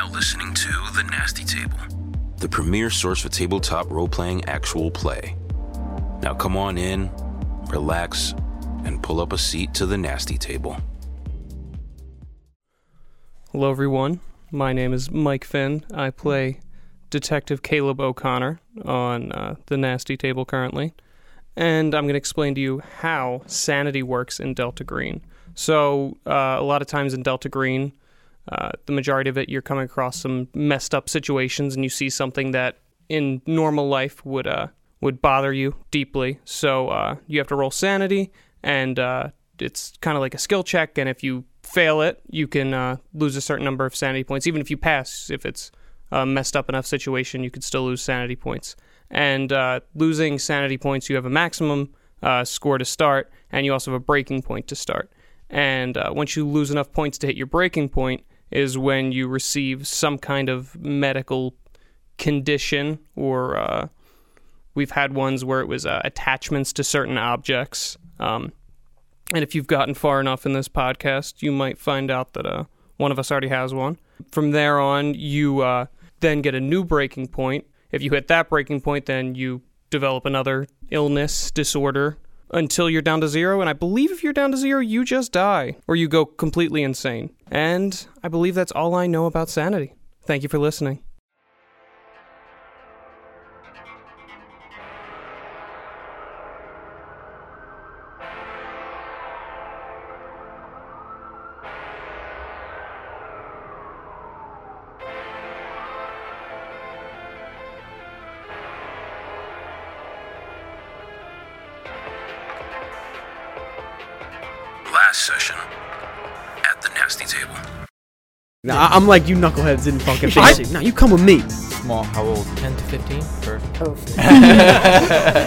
now listening to The Nasty Table, the premier source for tabletop role-playing actual play. Now come on in, relax, and pull up a seat to The Nasty Table. Hello, everyone. My name is Mike Finn. I play Detective Caleb O'Connor on The Nasty Table currently, and I'm going to explain to you how sanity works in Delta Green. So a lot of times in Delta Green, the majority of it, you're coming across some messed up situations, and you see something that in normal life would bother you deeply. So you have to roll sanity, and it's kind of like a skill check. And if you fail it, you can lose a certain number of sanity points. Even if you pass, if it's a messed up enough situation, you could still lose sanity points. And losing sanity points, you have a maximum score to start, and you also have a breaking point to start. And once you lose enough points to hit your breaking point is when you receive some kind of medical condition, or we've had ones where it was attachments to certain objects. And if you've gotten far enough in this podcast, you might find out that one of us already has one. From there on, you then get a new breaking point. If you hit that breaking point, then you develop another illness, disorder, until you're down to zero, and I believe if you're down to zero, you just die, or you go completely insane. And I believe that's all I know about sanity. Thank you for listening. Session at the Nasty Table. No, I'm like, you knuckleheads didn't fucking fix it. No, you come with me. Small, how old? 10 to 15? Or... Oh,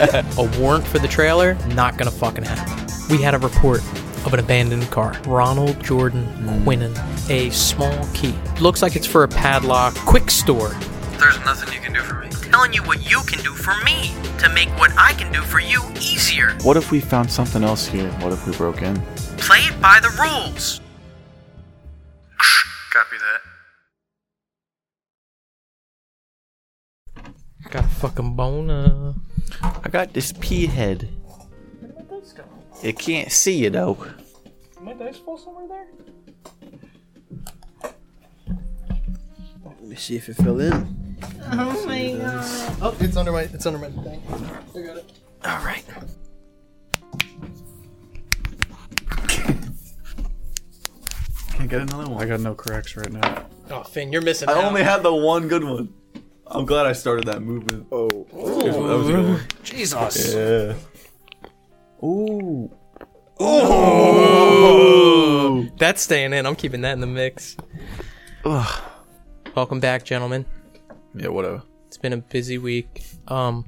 15. A warrant for the trailer? Not gonna fucking happen. We had a report of an abandoned car. Ronald Jordan Quinnan. A small key. Looks like it's for a padlock. QuikStore. There's nothing you can do for me. I'm telling you what you can do for me to make what I can do for you easier. What if we found something else here? What if we broke in? Play it by the rules. Copy that. Got a fucking boner. I got this pea head. Where did my dice go? It can't see you though. Did my dice fall somewhere there? Let me see if it fell in. Oh my god. Oh, it's under my thing. I got it. Alright. I got another one. I got no corrects right now. Oh, Finn, you're missing out. I only had the one good one. I'm glad I started that movement. Oh. That was good. Jesus. Yeah. Ooh. Ooh. That's staying in. I'm keeping that in the mix. Ugh. Welcome back, gentlemen. Yeah, whatever. It's been a busy week. Do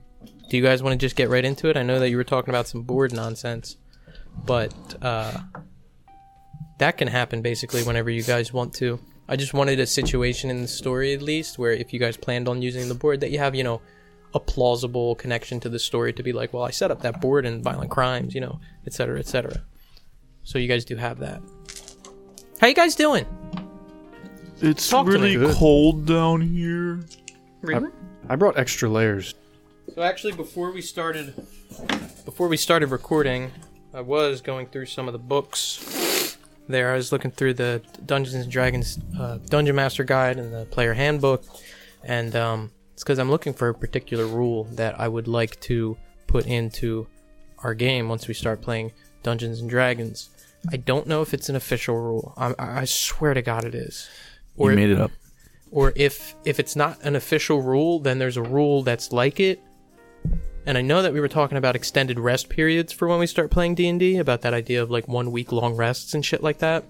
you guys want to just get right into it? I know that you were talking about some board nonsense, but... that can happen basically whenever you guys want to. I just wanted a situation in the story at least where if you guys planned on using the board that you have, you know, a plausible connection to the story to be like, well, I set up that board in violent crimes, you know, et cetera, et cetera. So you guys do have that. How you guys doing? It's really cold down here. Really? I brought extra layers. So actually before we started recording, I was going through some of the books. There, I was looking through the Dungeons and Dragons Dungeon Master Guide and the Player Handbook, and it's because I'm looking for a particular rule that I would like to put into our game once we start playing Dungeons and Dragons. I don't know if it's an official rule. I swear to God it is. Or you made it up. Or if it's not an official rule, then there's a rule that's like it. And I know that we were talking about extended rest periods for when we start playing D&D, about that idea of like 1 week long rests and shit like that.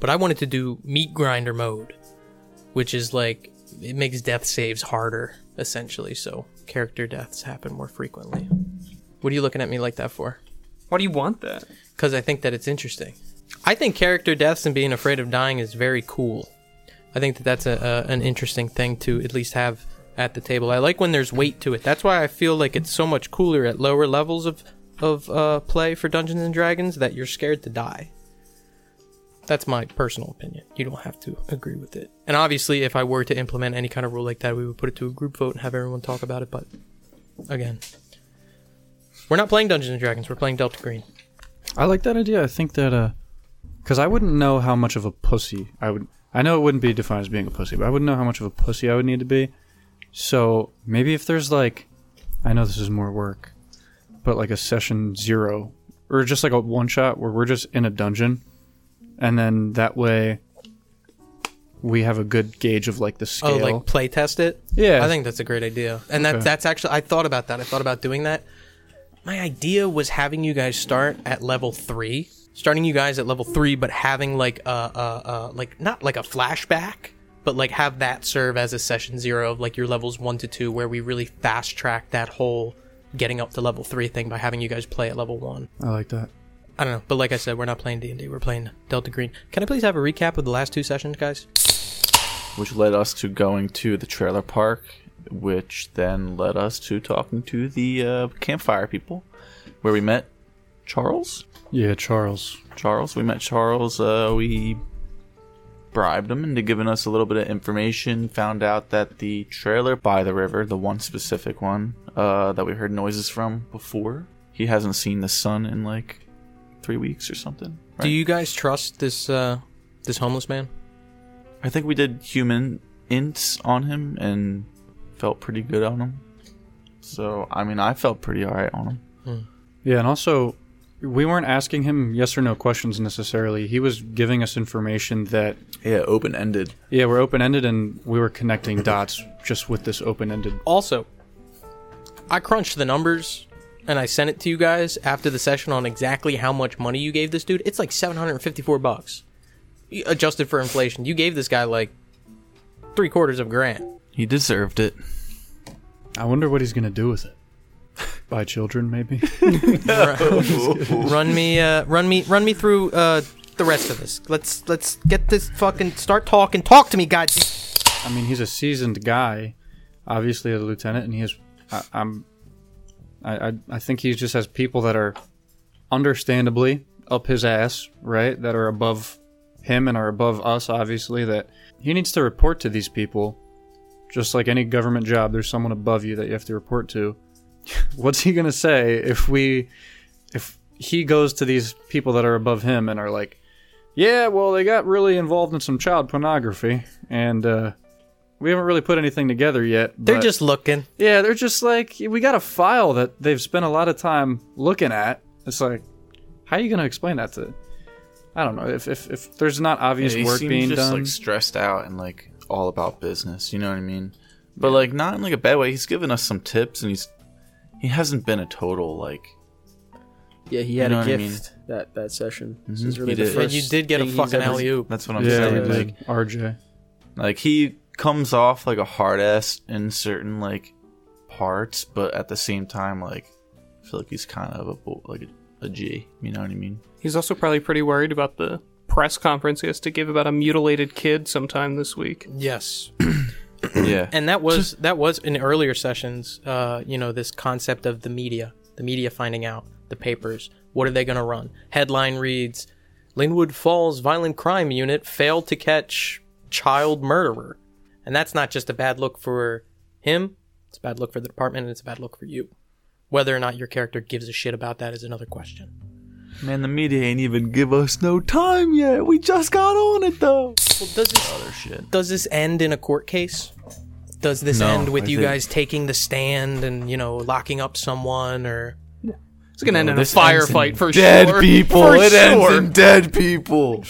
But I wanted to do meat grinder mode, which is like, it makes death saves harder, essentially. So character deaths happen more frequently. What are you looking at me like that for? Why do you want that? Because I think that it's interesting. I think character deaths and being afraid of dying is very cool. I think that that's an interesting thing to at least have at the table. I like when there's weight to it. That's why I feel like it's so much cooler at lower levels of play for Dungeons and Dragons, that you're scared to die. That's my personal opinion. You don't have to agree with it. And obviously, if I were to implement any kind of rule like that, we would put it to a group vote and have everyone talk about it. But again, we're not playing Dungeons and Dragons. We're playing Delta Green. I like that idea. I think that, because I wouldn't know how much of a pussy I would. I know it wouldn't be defined as being a pussy, but I wouldn't know how much of a pussy I would need to be. So maybe if there's like, I know this is more work, but like a session 0 or just like a one shot where we're just in a dungeon. And then that way we have a good gauge of like the scale. Oh, like play test it? Yeah. I think that's a great idea. And okay. that's actually, I thought about that. I thought about doing that. My idea was having you guys start at level 3. Starting you guys at level 3, but having like a not like a flashback, but like have that serve as a session 0 of like your levels 1 to 2, where we really fast track that whole getting up to level 3 thing by having you guys play at level 1. I like that. I don't know, but like I said, we're not playing D&D. We're playing Delta Green. Can I please have a recap of the last 2 sessions, guys? Which led us to going to the trailer park, which then led us to talking to the campfire people, where we met Charles. Yeah, Charles. We met Charles. We bribed him into giving us a little bit of information. Found out that the trailer by the river, the one specific one that we heard noises from before, he hasn't seen the sun in like 3 weeks or something. Right? Do you guys trust this homeless man? I think we did human ints on him and felt pretty good on him. So, I mean, I felt pretty alright on him. Hmm. Yeah, and also, we weren't asking him yes or no questions necessarily. He was giving us information that... Yeah, open-ended. Yeah, we're open-ended, and we were connecting dots just with this open-ended. Also, I crunched the numbers... And I sent it to you guys after the session on exactly how much money you gave this dude. It's like $754, adjusted for inflation. You gave this guy like $750,000. He deserved it. I wonder what he's gonna do with it. Buy children, maybe. Run me through the rest of this. Let's get this fucking start talking. Talk to me, guys. I mean, he's a seasoned guy, obviously a lieutenant, and he is. I think he just has people that are understandably up his ass, right? That are above him and are above us, obviously, that he needs to report to these people. Just like any government job, there's someone above you that you have to report to. What's he going to say if he goes to these people that are above him and are like, yeah, well, they got really involved in some child pornography and, we haven't really put anything together yet. They're just looking. Yeah, they're just like, we got a file that they've spent a lot of time looking at. It's like, how are you going to explain that to... I don't know. If there's not obvious work being just done... He's like stressed out and like all about business. You know what I mean? But like not in like a bad way. He's given us some tips and he hasn't been a total like... Yeah, he had a gift that session. Mm-hmm. This is really the first. And you did get a fucking alley-oop. That's what I'm saying. Yeah, like RJ. Like he... comes off like a hard ass in certain like parts, but at the same time, like I feel like he's kind of a G. You know what I mean? He's also probably pretty worried about the press conference he has to give about a mutilated kid sometime this week. Yes. Yeah. And that was in earlier sessions. You know, this concept of the media finding out, the papers. What are they going to run? Headline reads: Linwood Falls Violent Crime Unit failed to catch child murderer. And that's not just a bad look for him, it's a bad look for the department, and it's a bad look for you. Whether or not your character gives a shit about that is another question. Man, the media ain't even give us no time yet. We just got on it, though. Well, does this end in a court case? Does this end with you guys taking the stand and, you know, locking up someone, or... Yeah. It's going to end in a firefight for sure. Dead people! It ends in dead people!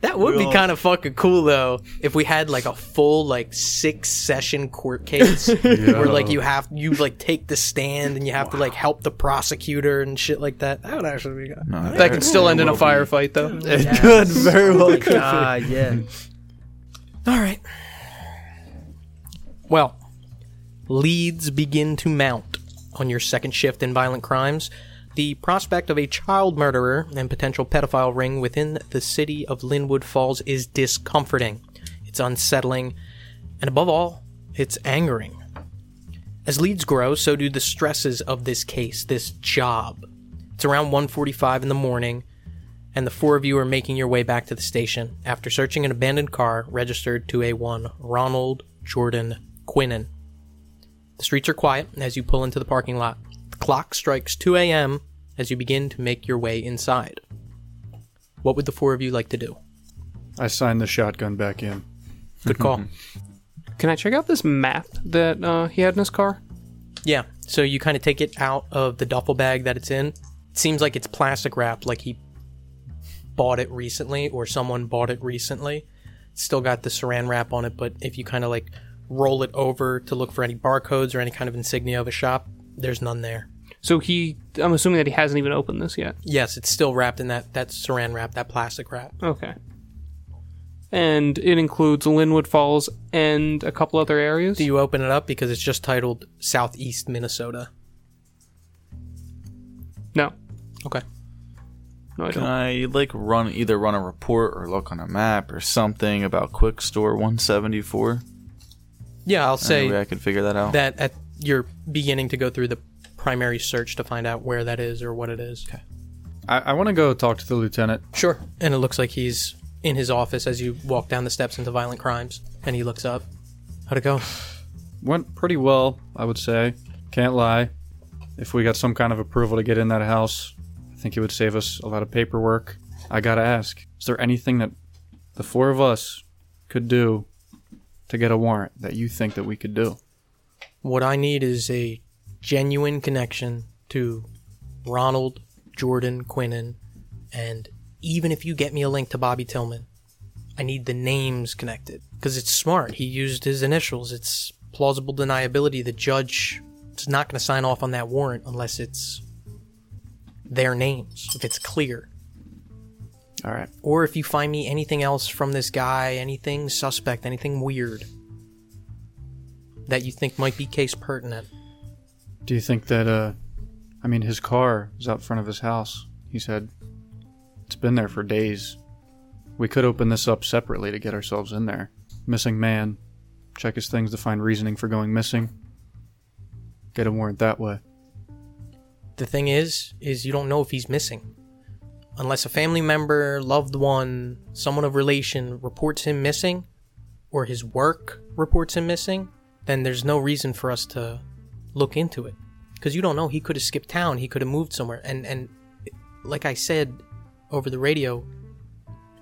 That would be kind of fucking cool, though, if we had, like, a full, like, 6-session court case where, like, you take the stand and you have to, like, help the prosecutor and shit like that. That would actually be good. No, that could still end in a firefight, though. It could very well. Ah, yeah. All right. Well, leads begin to mount on your second shift in violent crimes. The prospect of a child murderer and potential pedophile ring within the city of Linwood Falls is discomforting. It's unsettling, and above all, it's angering. As leads grow, so do the stresses of this case, this job. It's around 1:45 in the morning, and the four of you are making your way back to the station after searching an abandoned car registered to a one Ronald Jordan Quinnan. The streets are quiet as you pull into the parking lot. The clock strikes 2 a.m. as you begin to make your way inside. What would the four of you like to do? I sign the shotgun back in. Good call. Can I check out this map that he had in his car? Yeah, so you kind of take it out of the duffel bag that it's in. It seems like it's plastic wrapped, like he bought it recently or someone bought it recently. It's still got the saran wrap on it, but if you kind of like roll it over to look for any barcodes or any kind of insignia of a shop, there's none there. So I'm assuming that he hasn't even opened this yet. Yes, it's still wrapped in that saran wrap, that plastic wrap. Okay. And it includes Linwood Falls and a couple other areas. Do you open it up because it's just titled Southeast Minnesota? No. Okay. No, I don't. Can I run a report or look on a map or something about QuikStore 174? Yeah, I'll say maybe I could figure that out. That you're beginning to go through the primary search to find out where that is or what it is. Okay. I want to go talk to the lieutenant. Sure. And it looks like he's in his office as you walk down the steps into violent crimes, and he looks up. How'd it go? Went pretty well, I would say. Can't lie. If we got some kind of approval to get in that house, I think it would save us a lot of paperwork. I gotta ask, is there anything that the four of us could do to get a warrant that you think that we could do? What I need is a genuine connection to Ronald Jordan Quinnan, and even if you get me a link to Bobby Tillman, I need the names connected. Because it's smart. He used his initials. It's plausible deniability. The judge is not going to sign off on that warrant unless it's their names, if it's clear. All right. Or if you find me anything else from this guy, anything suspect, anything weird that you think might be case pertinent. Do you think that, his car is out front of his house, he said. It's been there for days. We could open this up separately to get ourselves in there. Missing man. Check his things to find reasoning for going missing. Get a warrant that way. The thing is you don't know if he's missing. Unless a family member, loved one, someone of relation reports him missing, or his work reports him missing, then there's no reason for us to look into it. Because you don't know. He could have skipped town. He could have moved somewhere. And like I said over the radio,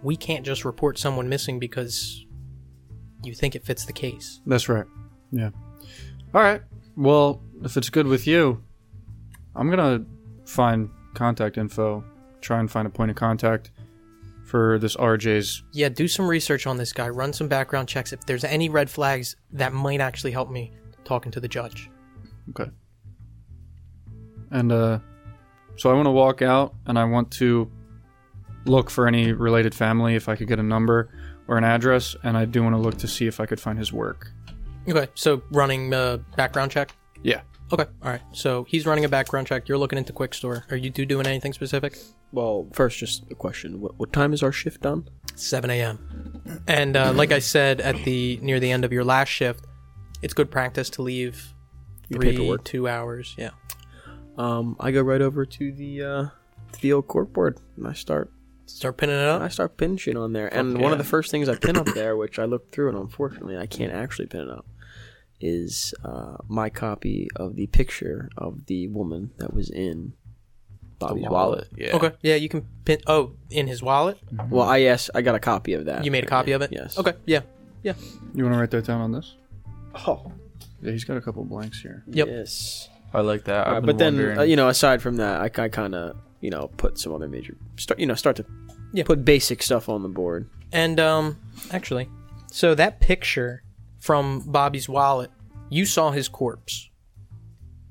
we can't just report someone missing because you think it fits the case. That's right. Yeah. All right. Well, if it's good with you, I'm going to find contact info, try and find a point of contact for this RJ's. Yeah, do some research on this guy. Run some background checks. If there's any red flags, that might actually help me talking to the judge. Okay. And so I want to walk out and I want to look for any related family, if I could get a number or an address, and I do want to look to see if I could find his work. Okay, so running a background check? Yeah. Okay, all right. So he's running a background check. You're looking into QuikStore. Are you two doing anything specific? Well, first, just a question. What time is our shift done? 7 a.m. And like I said at near the end of your last shift, it's good practice to leave your 2 hours. Yeah. I go right over to the old cork board, and I start pinning it up? I start pinning shit on there. And one of the first things I pin up there, which I looked through, and unfortunately I can't actually pin it up, is my copy of the picture of the woman that was in Bobby's wallet. Yeah. Okay. Yeah, you can pin... Oh, in his wallet? Mm-hmm. Well, I got a copy of that. You made a copy of it? Yes. Okay, yeah. You want to write that down on this? Oh. Yeah, he's got a couple blanks here. Yep. Yes. I like that. Right, but then, aside from that, I kind of... put some other major... Start to put basic stuff on the board. And, actually, so that picture from Bobby's wallet, you saw his corpse.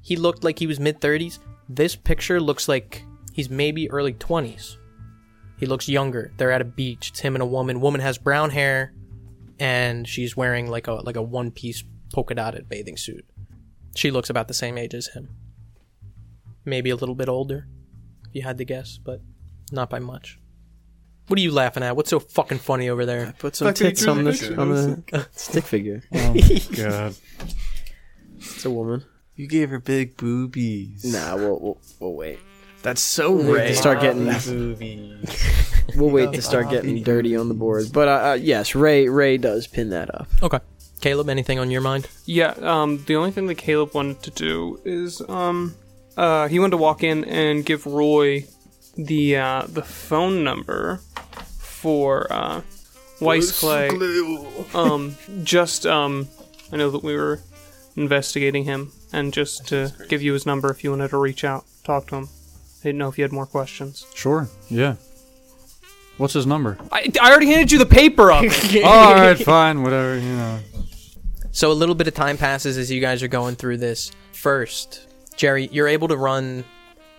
He looked like he was mid-30s. This picture looks like he's maybe early 20s. He looks younger. They're at a beach. It's him and a woman. Woman has brown hair, and she's wearing like a one-piece polka-dotted bathing suit. She looks about the same age as him. Maybe a little bit older. You had to guess, but not by much. What are you laughing at? What's so fucking funny over there? I put some tits on the stick figure. Oh, my God. It's a woman. You gave her big boobies. Nah, we'll wait. That's so rare. Start getting boobies. We'll wait to start getting dirty on the board. But yes, Ray does pin that up. Okay. Caleb, anything on your mind? Yeah, the only thing that Caleb wanted to do is he wanted to walk in and give Roy the phone number for Weiss Clay. I know that we were investigating him, and just to give you his number if you wanted to reach out, talk to him. I didn't know if you had more questions. Sure, yeah. What's his number? I already handed you the paper up. Oh, all right, fine, whatever, you know. So a little bit of time passes as you guys are going through this. First, Jerry, you're able to run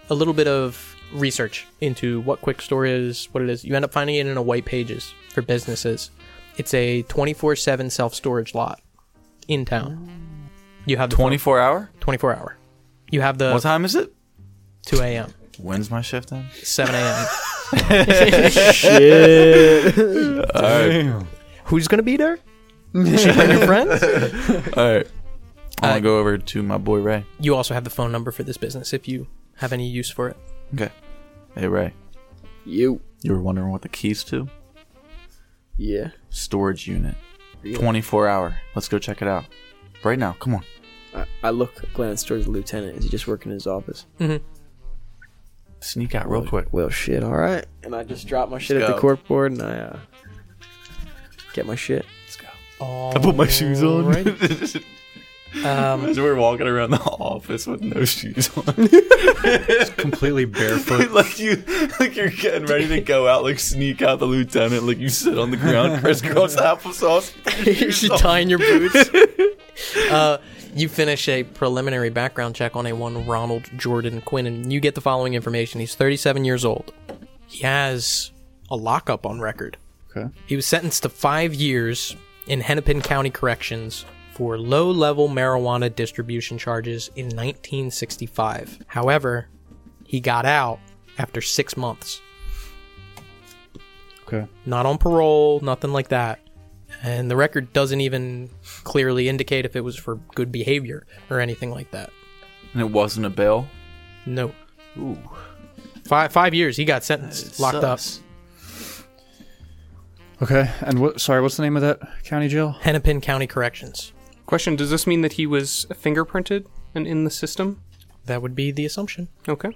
a little bit of research into what QuikStore is, what it is. You end up finding it in a White Pages for businesses. It's a 24/7 self-storage lot in town. You have 24 hour. You have the... What time is it? 2 a.m. When's my shift then? 7 a.m. Shit. Damn. Who's going to be there? Is she your friend? All right. I'm going to go over to my boy Ray. You also have the phone number for this business if you have any use for it. Okay. Hey, Ray. You were wondering what the key's to? Yeah. Storage unit. Really? 24 hour. Let's go check it out. Right now. Come on. I look glance towards the lieutenant. Is he just working in his office? Mm-hmm. Sneak out real quick. Well, shit. All right. And I just drop my shit at the cork board and I get my shit. Let's go. I put my shoes on. Right. So we're walking around the office with no shoes on, just completely barefoot. You're getting ready to go out, like sneak out the lieutenant, like you sit on the ground, crisscross applesauce. You're tying your boots. You finish a preliminary background check on a one Ronald Jordan Quinnan, and you get the following information: he's 37 years old. He has a lockup on record. Okay. He was sentenced to 5 years in Hennepin County Corrections for low-level marijuana distribution charges in 1965. However, he got out after 6 months. Okay. Not on parole, nothing like that. And the record doesn't even clearly indicate if it was for good behavior or anything like that. And it wasn't a bail? No. Ooh. Five years, he got sentenced, locked up. Okay, and what's the name of that county jail? Hennepin County Corrections. Question, does this mean that he was fingerprinted and in the system? That would be the assumption. Okay.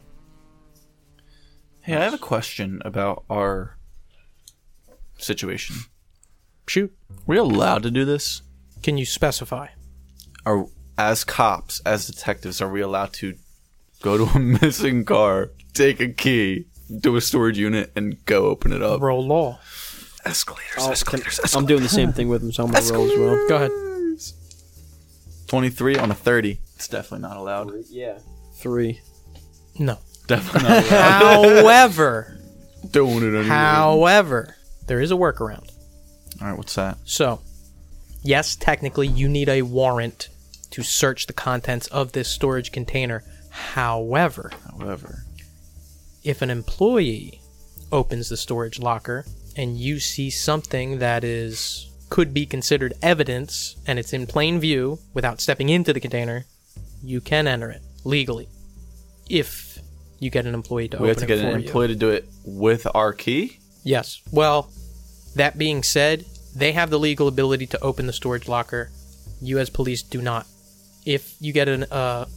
Hey, I have a question about our situation. Shoot. Are we allowed to do this? Can you specify? As cops, as detectives, are we allowed to go to a missing car, take a key, do a storage unit, and go open it up? Roll law. Escalators. I'm doing the same thing with him, so I'm going to roll as well. Go ahead. 23 on a 30. It's definitely not allowed. Yeah. 3. No. Definitely not allowed. However. Doing it anyway. However, there is a workaround. All right, what's that? So, yes, technically you need a warrant to search the contents of this storage container. However, if an employee opens the storage locker and you see something that could be considered evidence, and it's in plain view without stepping into the container, you can enter it legally if you get an employee to open it for you. We have to get an employee to do it with our key? Yes. Well, that being said, they have the legal ability to open the storage locker. You as police do not. If you get an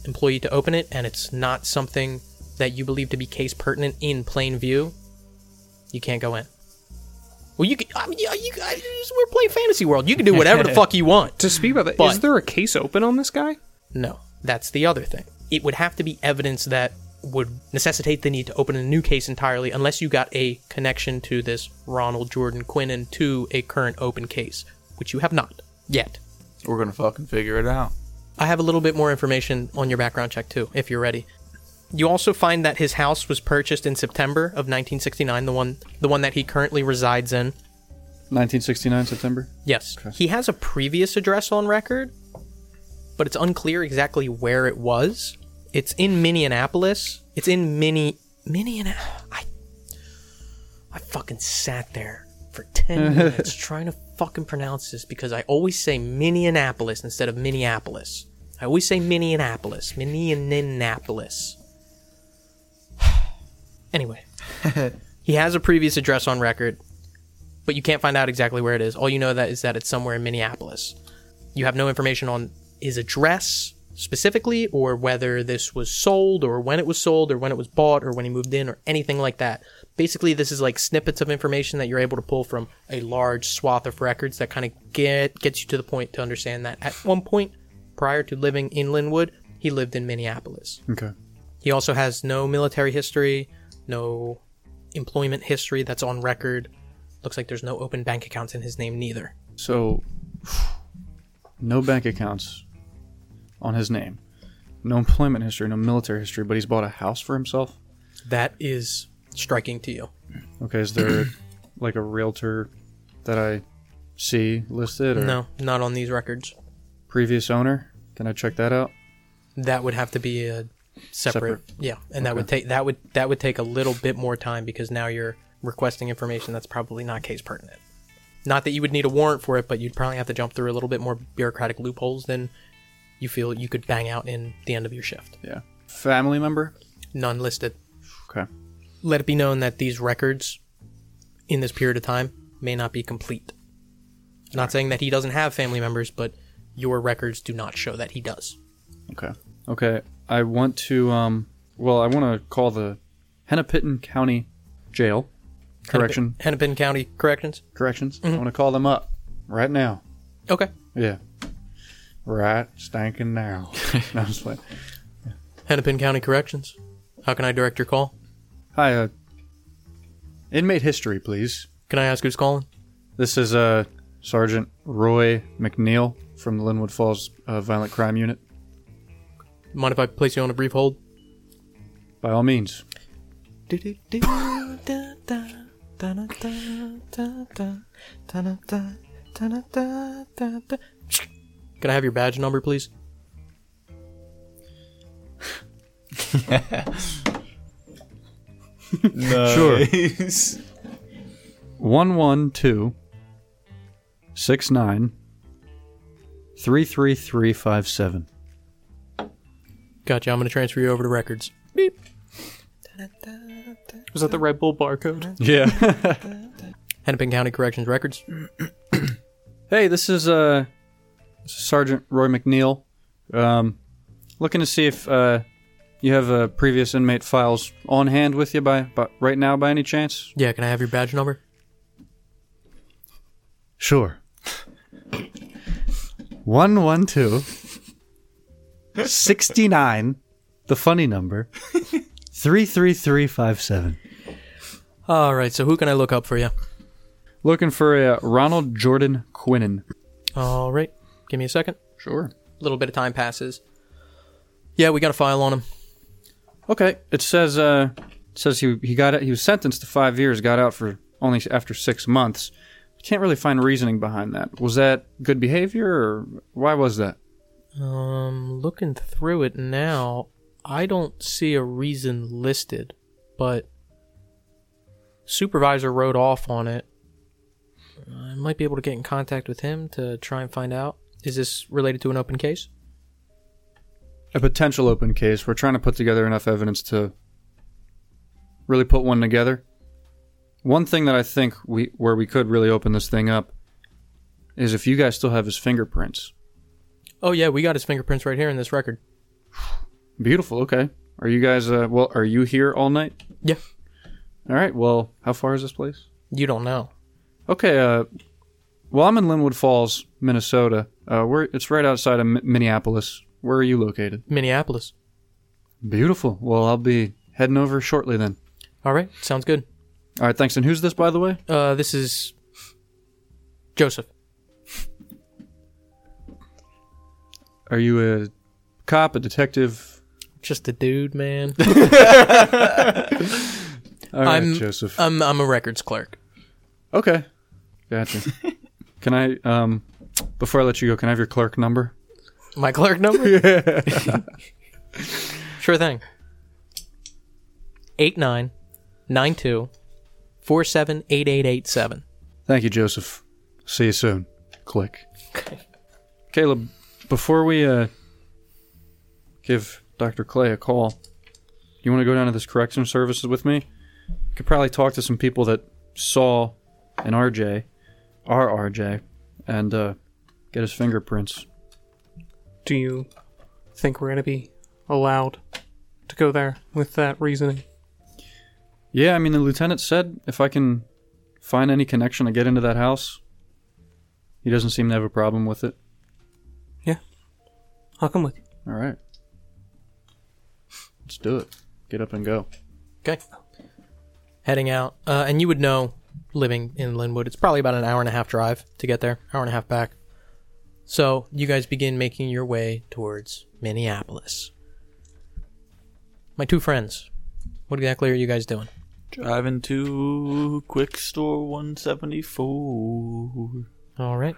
employee to open it and it's not something that you believe to be case pertinent in plain view, you can't go in. Well, you can. I mean, you guys, we're playing Fantasy World. You can do whatever the fuck you want. To speak about that, but is there a case open on this guy? No, that's the other thing. It would have to be evidence that would necessitate the need to open a new case entirely, unless you got a connection to this Ronald Jordan Quinnan to a current open case, which you have not yet. We're gonna fucking figure it out. I have a little bit more information on your background check too, if you're ready. You also find that his house was purchased in September of 1969, the one that he currently resides in. 1969, September? Yes. Okay. He has a previous address on record, but it's unclear exactly where it was. It's in Minneapolis. It's in Minneapolis. I fucking sat there for 10 minutes trying to fucking pronounce this because I always say Minneapolis instead of Minneapolis. I always say Minneapolis. Minneapolis. Anyway, He has a previous address on record, but you can't find out exactly where it is. All you know that is that it's somewhere in Minneapolis. You have no information on his address specifically, or whether this was sold, or when it was sold, or when it was bought, or when he moved in, or anything like that. Basically, this is like snippets of information that you're able to pull from a large swath of records that kind of gets you to the point to understand that at one point, prior to living in Linwood, he lived in Minneapolis. Okay. He also has no military history, no employment history that's on record. Looks like there's no open bank accounts in his name neither. So, no bank accounts on his name, no employment history, no military history, but he's bought a house for himself? That is striking to you. Okay, is there like a realtor that I see listed? Or? No, not on these records. Previous owner? Can I check that out? That would have to be a separate. Yeah, and that would take a little bit more time, because now you're requesting information that's probably not case pertinent. Not that you would need a warrant for it, but you'd probably have to jump through a little bit more bureaucratic loopholes than you feel you could bang out in the end of your shift. Yeah. Family member? None listed. Okay. Let it be known that these records in this period of time may not be complete. Not saying that he doesn't have family members, but your records do not show that he does. Okay. Okay. I want to, I want to call the Hennepin County Jail. Correction. Hennepin County Corrections? Corrections. Mm-hmm. I want to call them up right now. Okay. Yeah. Right stinking now. No, I'm just playing. Yeah. Hennepin County Corrections. How can I direct your call? Hi, inmate history, please. Can I ask who's calling? This is Sergeant Roy McNeil from the Linwood Falls Violent Crime Unit. Mind if I place you on a brief hold? By all means. Can I have your badge number, please? Nice. Sure. 112-69-33357. Gotcha. I'm going to transfer you over to records. Beep. Was that the Red Bull barcode? Yeah. Hennepin County Corrections Records. Hey, this is Sergeant Roy McNeil. Looking to see if you have previous inmate files on hand with you right now by any chance? Yeah, can I have your badge number? Sure. 112-69, the funny number, 33357. All right, so who can I look up for you? Looking for Ronald Jordan Quinnan. All right, give me a second. Sure. A little bit of time passes. Yeah, we got a file on him. Okay, it says he got it. He was sentenced to 5 years, got out for only after 6 months. Can't really find reasoning behind that. Was that good behavior, or why was that? Looking through it now, I don't see a reason listed, but supervisor wrote off on it. I might be able to get in contact with him to try and find out. Is this related to an open case? A potential open case. We're trying to put together enough evidence to really put one together. One thing that I think we could really open this thing up is if you guys still have his fingerprints. Oh yeah, we got his fingerprints right here in this record. Beautiful. Okay. Are you guys are you here all night? Yeah. All right. Well, how far is this place? You don't know. Okay. I'm in Linwood Falls, Minnesota. It's right outside of Minneapolis. Where are you located? Minneapolis. Beautiful. Well, I'll be heading over shortly then. All right. Sounds good. All right, thanks. And who's this, by the way? This is Joseph. Are you a cop, a detective? Just a dude, man. All right, Joseph. I'm a records clerk. Okay, gotcha. Can I, before I let you go, can I have your clerk number? My clerk number? Yeah. Sure thing. 8992. 478887. Thank you, Joseph. See you soon. Click. Caleb, before we give Dr. Clay a call, you want to go down to this correction services with me? could probably talk to some people that saw an RJ, our RJ, and get his fingerprints. Do you think we're going to be allowed to go there with that reasoning? Yeah, I mean, the lieutenant said if I can find any connection to get into that house, he doesn't seem to have a problem with it. Yeah. I'll come with you. All right. Let's do it. Get up and go. Okay. Heading out. And you would know, living in Linwood, it's probably about an hour and a half drive to get there, hour and a half back. So you guys begin making your way towards Minneapolis. My two friends, what exactly are you guys doing? Driving to QuikStore 174. All right.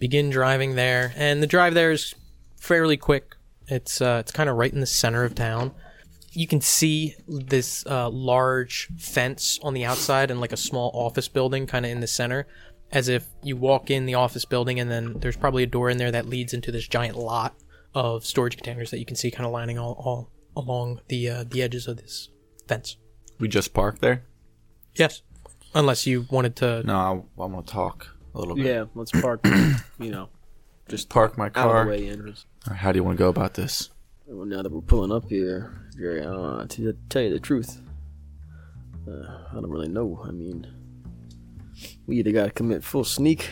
Begin driving there, and the drive there is fairly quick. It's kind of right in the center of town. You can see this large fence on the outside and like a small office building kind of in the center, as if you walk in the office building and then there's probably a door in there that leads into this giant lot of storage containers that you can see kind of lining all along the edges of this fence. We just parked there? Yes. Unless you wanted to... No, I want to talk a little bit. Yeah, let's park, just park my car. Out of the way, Andrews. How do you want to go about this? Well, now that we're pulling up here, Jerry, to tell you the truth, I don't really know. I mean, we either got to commit full sneak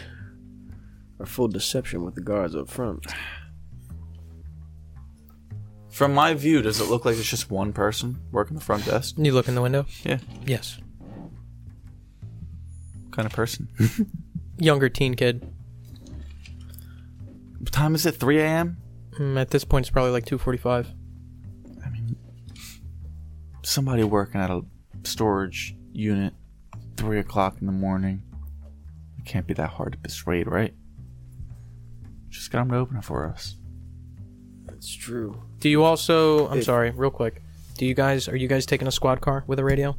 or full deception with the guards up front. From my view, does it look like it's just one person working the front desk? You look in the window? Yeah. Yes. What kind of person? Younger teen kid. What time is it? 3 a.m.? At this point, it's probably like 2:45. I mean, somebody working at a storage unit, 3 o'clock in the morning. It can't be that hard to persuade, right? Just get them to open it for us. That's true. Do you also... sorry, real quick. Are you guys taking a squad car with a radio?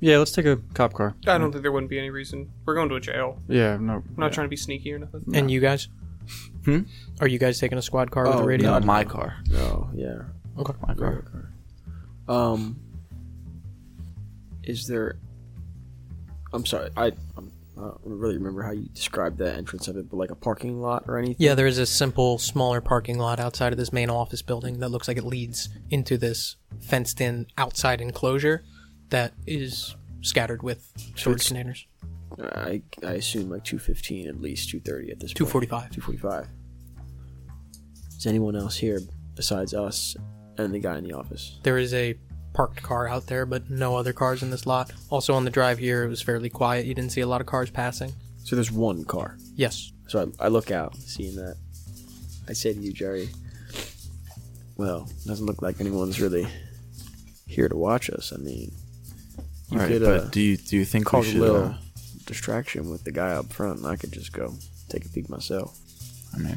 Yeah, let's take a cop car. I don't think there wouldn't be any reason. We're going to a jail. Yeah, no... I'm not trying to be sneaky or nothing. No. And you guys? Are you guys taking a squad car with a radio? No, my car. No, yeah. Okay. My car. Is there... I'm sorry, I don't really remember how you described that entrance of it, but like a parking lot or anything? Yeah, there is a simple, smaller parking lot outside of this main office building that looks like it leads into this fenced-in outside enclosure that is scattered with storage containers. I assume like 2:15 at least, 2:30 at this point. 2:45. Is anyone else here besides us and the guy in the office? There is a parked car out there, but no other cars in this lot. Also on the drive here, it was fairly quiet. You didn't see a lot of cars passing. So there's one car? Yes. So I look out, seeing that. I say to you, Jerry, well, doesn't look like anyone's really here to watch us. I mean... do you think we should... Cause a little distraction with the guy up front, and I could just go take a peek myself. I mean,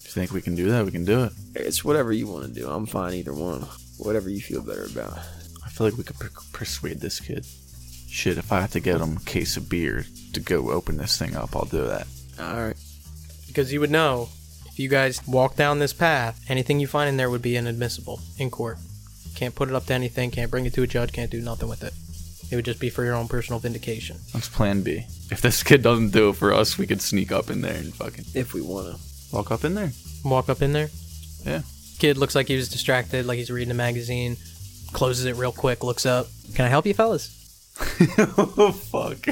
if you think we can do that, we can do it. It's whatever you want to do. I'm fine either one. Whatever you feel better about. I feel like we could persuade this kid. Shit, if I have to get him a case of beer to go open this thing up, I'll do that. Alright. Because you would know, if you guys walk down this path, anything you find in there would be inadmissible in court. Can't put it up to anything, can't bring it to a judge, can't do nothing with it. It would just be for your own personal vindication. That's plan B. If this kid doesn't do it for us, we could sneak up in there and fucking... If we want to. Walk up in there? Yeah. Kid looks like he was distracted, like he's reading a magazine, closes it real quick, looks up. Can I help you, fellas? Oh, fuck.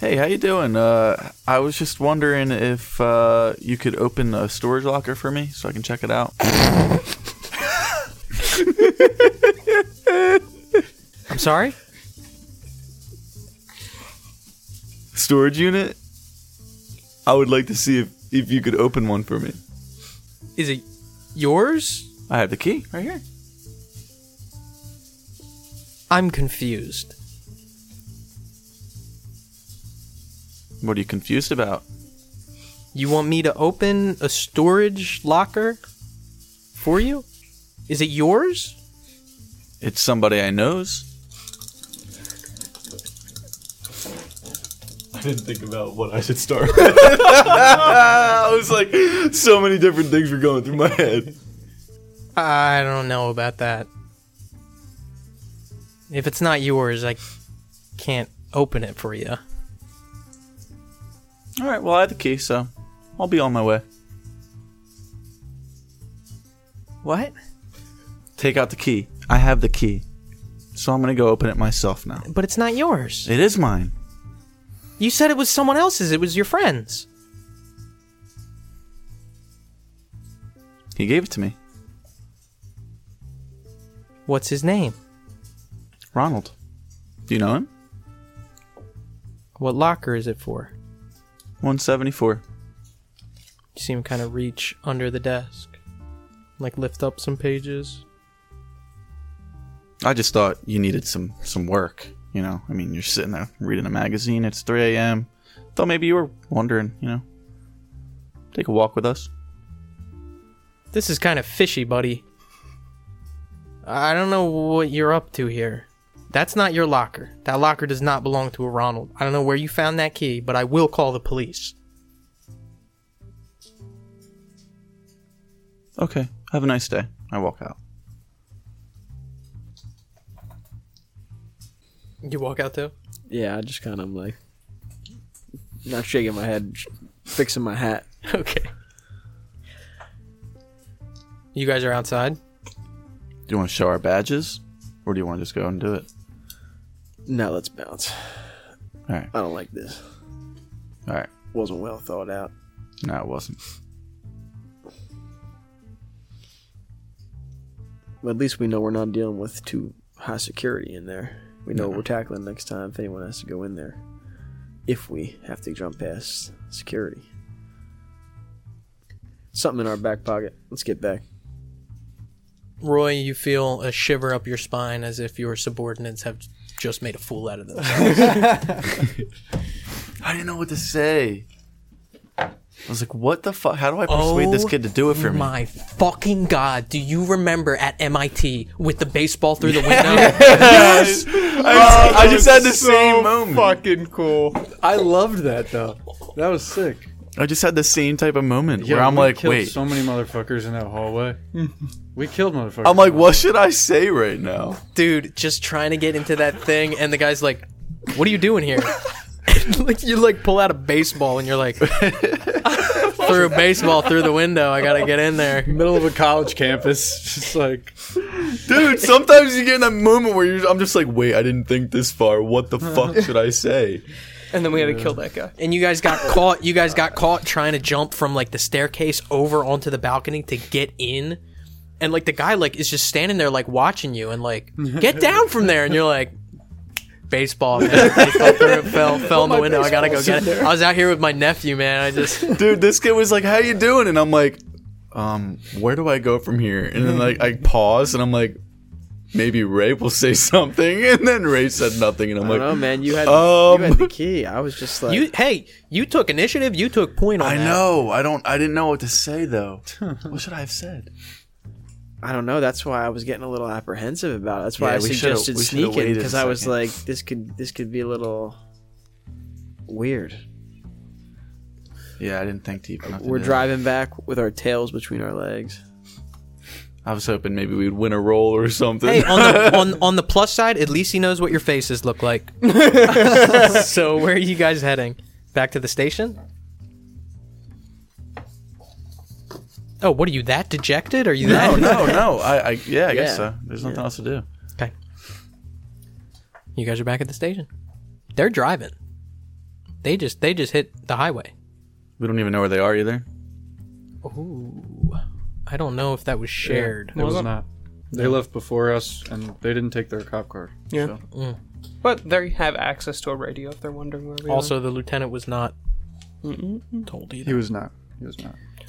Hey, how you doing? I was just wondering if you could open a storage locker for me so I can check it out. I'm sorry? Storage unit? I would like to see if you could open one for me. Is it yours? I have the key right here. I'm confused. What are you confused about? You want me to open a storage locker for you? Is it yours? It's somebody I know's. I didn't think about what I should start with. I was like, so many different things were going through my head. I don't know about that. If it's not yours, I can't open it for you. All right, well, I have the key, so I'll be on my way. What? Take out the key. I have the key. So I'm going to go open it myself now. But it's not yours. It is mine. You said it was someone else's. It was your friend's. He gave it to me. What's his name? Ronald. Do you know him? What locker is it for? 174. You see him kind of reach under the desk. Like lift up some pages. I just thought you needed some work, you know? I mean, you're sitting there reading a magazine. It's 3 a.m. Thought maybe you were wondering, you know? Take a walk with us. This is kind of fishy, buddy. I don't know what you're up to here. That's not your locker. That locker does not belong to a Ronald. I don't know where you found that key, but I will call the police. Okay, have a nice day. I walk out. You walk out too? Yeah, I just kind of like, not shaking my head, fixing my hat. Okay. You guys are outside? Do you want to show our badges? Or do you want to just go and do it? No, let's bounce. All right. I don't like this. All right. Wasn't well thought out. No, it wasn't. Well, at least we know we're not dealing with too high security in there. We know what we're tackling next time if anyone has to go in there. If we have to jump past security. Something in our back pocket. Let's get back. Roy, you feel a shiver up your spine as if your subordinates have just made a fool out of them. I didn't know what to say. I was like, what the fuck? How do I persuade this kid to do it for me? Oh my fucking God. Do you remember at MIT with the baseball through the window? Yes! I just had the same moment. Fucking cool. I loved that, though. That was sick. I just had the same type of moment where I'm like, wait. So many motherfuckers in that hallway. We killed motherfuckers. I'm like, what should I say right now? Dude, just trying to get into that thing, and the guy's like, what are you doing here? Like you like pull out a baseball and you're like threw a baseball through the window. I gotta get in there. Middle of a college campus, just like, dude. Sometimes you get in that moment where I'm just like, wait, I didn't think this far. What the fuck should I say? And then we had to kill that guy. And you guys got caught. You guys got caught trying to jump from like the staircase over onto the balcony to get in, and like the guy like is just standing there like watching you and like get down from there, and you're like. Baseball, man. Baseball threw it, fell in the window. I gotta go get it. There. I was out here with my nephew, man. I just dude, this kid was like, "How you doing?" And I'm like, where do I go from here?" And then like I pause, and I'm like, maybe Ray will say something. And then Ray said nothing, and I'm like, "Oh man, you had the key." I was just like, "You took initiative. You took point on that." I know. I didn't know what to say though. What should I have said? I don't know. That's why I was getting a little apprehensive about it. That's why I suggested sneaking because I was like, this could be a little weird. Yeah, I didn't think deep enough. We're driving back with our tails between our legs. I was hoping maybe we'd win a roll or something. Hey, on the plus side, at least he knows what your faces look like. So where are you guys heading? Back to the station? Oh, what are you, that dejected? Are you that? No. I guess so. There's nothing else to do. Okay. You guys are back at the station. They're driving. They just hit the highway. We don't even know where they are either. Ooh. I don't know if that was shared. Yeah, it was not. They left before us, and they didn't take their cop car. Yeah. So. Mm. But they have access to a radio if they're wondering where we are. Also, the lieutenant was not told either. He was not.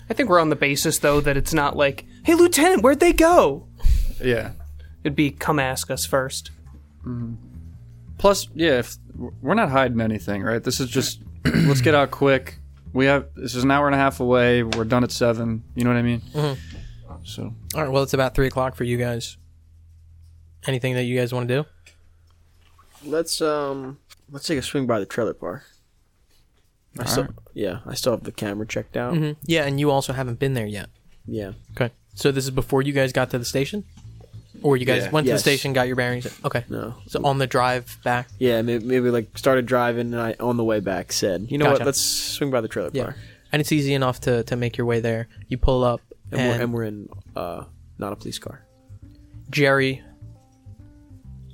I think we're on the basis, though, that it's not like, hey, Lieutenant, where'd they go? Yeah. It'd be, come ask us first. Mm-hmm. Plus, yeah, we're not hiding anything, right? This is just, let's get out quick. This is an hour and a half away. We're done at 7. You know what I mean? Mm-hmm. So. All right, well, it's about 3 o'clock for you guys. Anything that you guys want to do? Let's take a swing by the trailer park. I still have the camera checked out. Mm-hmm. Yeah, and you also haven't been there yet. Yeah. Okay. So this is before you guys got to the station? Or you guys went to the station, got your bearings? Okay. No. So on the drive back? Yeah, maybe like started driving, and I, on the way back, said, you know what, let's swing by the trailer park. And it's easy enough to make your way there. You pull up. And we're in not a police car. Jerry,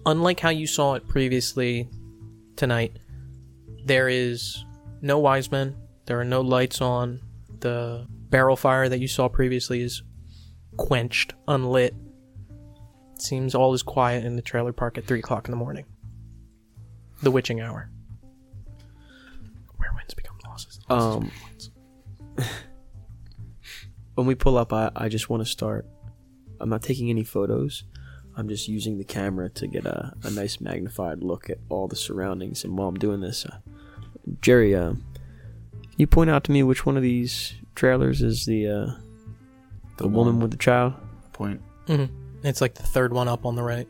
unlike how you saw it previously tonight, there is no wise men. There are no lights on. The barrel fire that you saw previously is quenched, unlit. It seems all is quiet in the trailer park at 3 o'clock in the morning. The witching hour. Where wins become losses. When we pull up, I just want to start. I'm not taking any photos. I'm just using the camera to get a nice magnified look at all the surroundings. And while I'm doing this, Jerry, can you point out to me which one of these trailers is the woman with the child? Point. Mm-hmm. It's like the third one up on the right.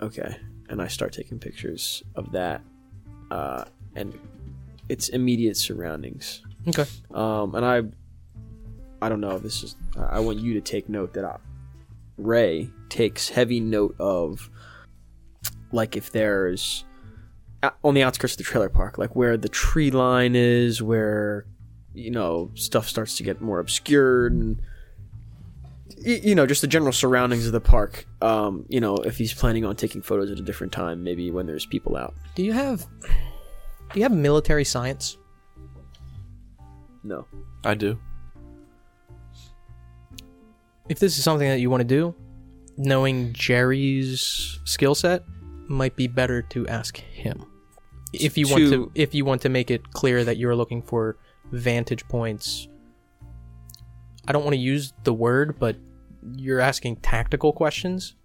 Okay. And I start taking pictures of that and its immediate surroundings. Okay. And I don't know. This is. I want you to take note that Ray takes heavy note of, like, if there's on the outskirts of the trailer park, like where the tree line is, where, you know, stuff starts to get more obscured, and you know, just the general surroundings of the park. You know, if he's planning on taking photos at a different time, maybe when there's people out. Do you have military science? No. I do. If this is something that you want to do, knowing Jerry's skill set, might be better to ask him. If you want to make it clear that you're looking for vantage points. I don't want to use the word, but you're asking tactical questions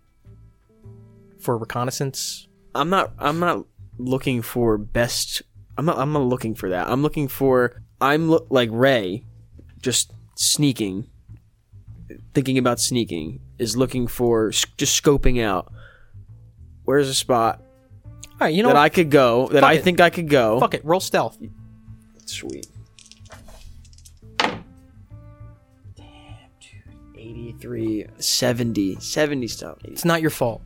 for reconnaissance. I'm not looking for best. I'm not looking for that. I'm looking for like Ray, just sneaking. Thinking about sneaking is looking for just scoping out. Where's a spot? All right, you know that what? I could go. That Fuck I it. Think I could go. Fuck it, roll stealth. Sweet. Damn, dude. 83, 70 stealth. It's not your fault.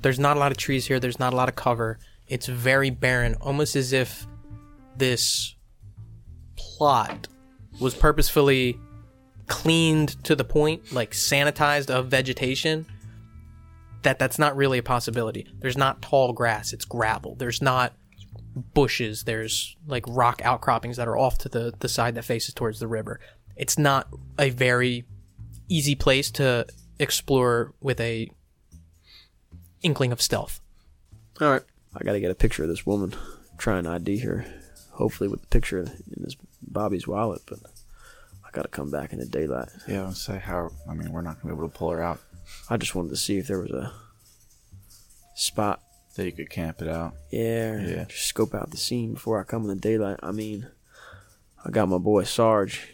There's not a lot of trees here. There's not a lot of cover. It's very barren, almost as if this plot was purposefully cleaned to the point, like sanitized of vegetation, that's not really a possibility. There's not tall grass, it's gravel. There's not bushes, there's like rock outcroppings that are off to the side that faces towards the river. It's not a very easy place to explore with a inkling of stealth. All right. I gotta get a picture of this woman. Try and ID her, hopefully with the picture in this Bobby's wallet, but got to come back in the daylight. Yeah, I'll say how. I mean, we're not going to be able to pull her out. I just wanted to see if there was a spot that you could camp it out. Yeah. Just scope out the scene before I come in the daylight. I mean, I got my boy Sarge.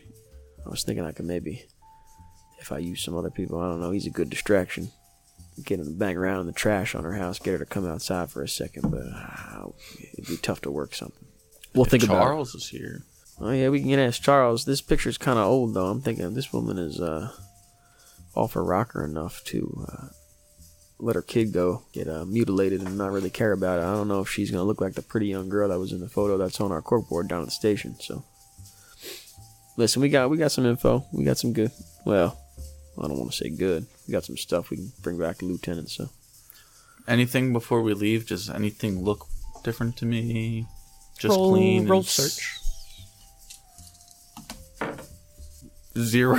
I was thinking I could maybe, if I use some other people, I don't know. He's a good distraction. Get him to bang around in the trash on her house, get her to come outside for a second, but it'd be tough to work something. We'll think about it. Charles is here. Oh, yeah, we can ask Charles. This picture's kind of old, though. I'm thinking this woman is off her rocker enough to let her kid go, get mutilated, and not really care about it. I don't know if she's going to look like the pretty young girl that was in the photo that's on our cork board down at the station. So, listen, we got some info. We got some good. Well, I don't want to say good. We got some stuff we can bring back to Lieutenant. So, anything before we leave? Does anything look different to me? Just clean. Roll search. 0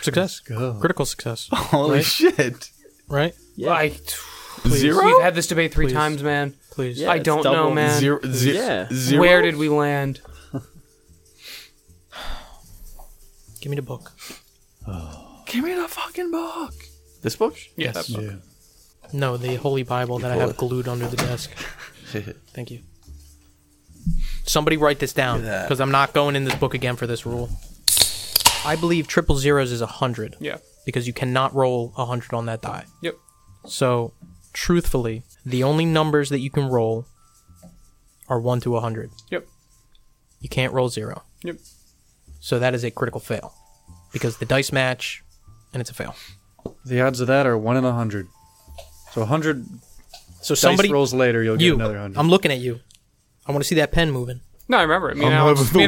Success. Go. Critical success. Holy right? Shit. Right? Yeah. Please. 0? We've had this debate three times, man. Please. Yeah, I don't know, man. 0. Where did we land? Give me the book. Oh. Give me the fucking book. This book? Yes. That book. Yeah. No, the Holy Bible that I have glued under the desk. Thank you. Somebody write this down, because I'm not going in this book again for this rule. I believe 000 is 100. Yeah. Because you cannot roll 100 on that die. Yep. So, truthfully, the only numbers that you can roll are 1 to 100. Yep. You can't roll 0. Yep. So that is a critical fail, because the dice match, and it's a fail. The odds of that are 1 in 100. So 100. So somebody rolls later, you'll get another 100. I'm looking at you. I want to see that pen moving. No, I remember it. Me and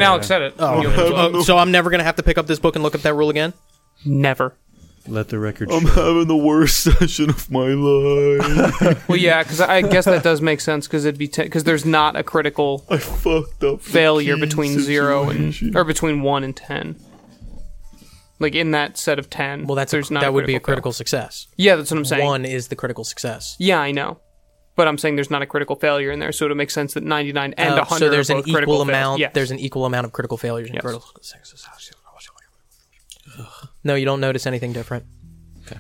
Alex said it. Oh, so I'm never gonna have to pick up this book and look up that rule again. Never. Let the record show. I'm having the worst session of my life. Well, yeah, because I guess that does make sense, because it'd be because there's not a critical I fucked up failure between between 1 and 10. Like in that set of 10, well, that would be a critical success. Yeah, that's what I'm saying. 1 is the critical success. Yeah, I know, but I'm saying there's not a critical failure in there, so it makes sense that 99 and 100. So there's are both an equal amount. Yes. There's an equal amount of critical failures and critical successes. No, you don't notice anything different. Okay.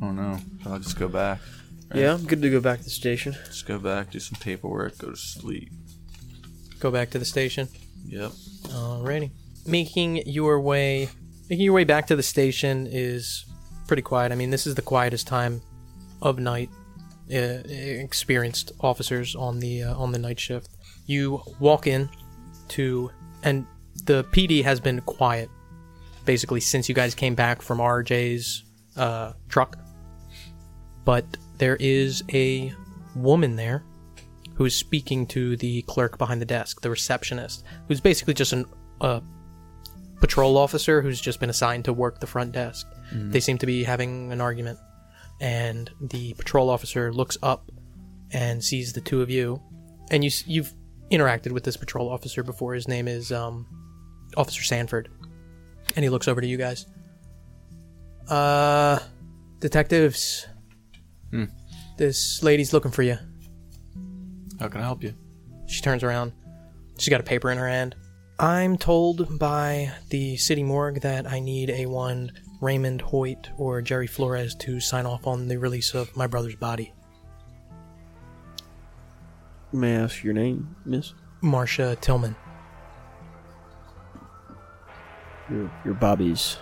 Oh no. I'll just go back. Right? Yeah, I'm good to go back to the station. Just go back, do some paperwork, go to sleep. Go back to the station? Yep. Alrighty. Making your way back to the station is pretty quiet. I mean, this is the quietest time of night experienced officers on the night shift. You walk in to, and the PD has been quiet basically since you guys came back from RJ's truck, but there is a woman there who is speaking to the clerk behind the desk, the receptionist, who's basically just a patrol officer who's just been assigned to work the front desk. Mm-hmm. They seem to be having an argument, and the patrol officer looks up and sees the two of you, and you've interacted with this patrol officer before. His name is Officer Sanford. And he looks over to you guys. Detectives. This lady's looking for you. How can I help you? She turns around. She's got a paper in her hand. I'm told by the city morgue that I need a Raymond Hoyt or Jerry Flores to sign off on the release of my brother's body. May I ask your name, miss? Marsha Tillman. Your Bobby's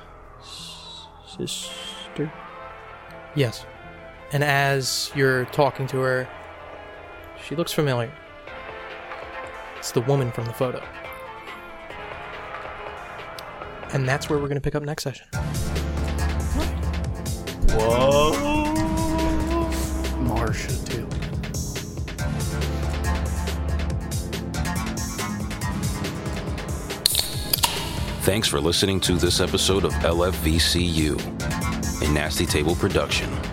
sister? Yes. And as you're talking to her, she looks familiar. It's the woman from the photo. And that's where we're going to pick up next session. Whoa. Marsha Tillman. Thanks for listening to this episode of LFVCU, a Nasty Table production.